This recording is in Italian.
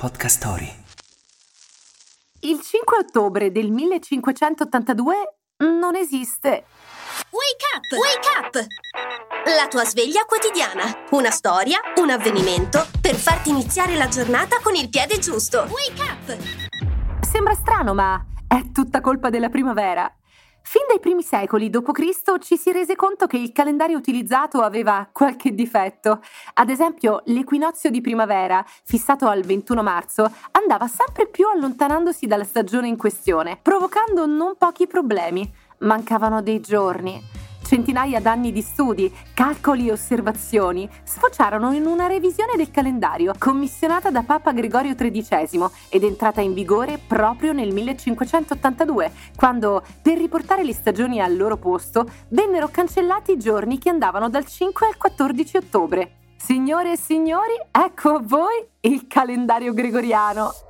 Podcast Story. Il 5 ottobre del 1582 non esiste. Wake up! La tua sveglia quotidiana. Una storia, un avvenimento per farti iniziare la giornata con il piede giusto. Wake up! Sembra strano, ma è tutta colpa della primavera. Fin dai primi secoli d.C. ci si rese conto che il calendario utilizzato aveva qualche difetto. Ad esempio, l'equinozio di primavera, fissato al 21 marzo, andava sempre più allontanandosi dalla stagione in questione, provocando non pochi problemi. Mancavano dei giorni. Centinaia d'anni di studi, calcoli e osservazioni sfociarono in una revisione del calendario commissionata da Papa Gregorio XIII ed entrata in vigore proprio nel 1582, quando, per riportare le stagioni al loro posto, vennero cancellati i giorni che andavano dal 5 al 14 ottobre. Signore e signori, ecco a voi il calendario gregoriano!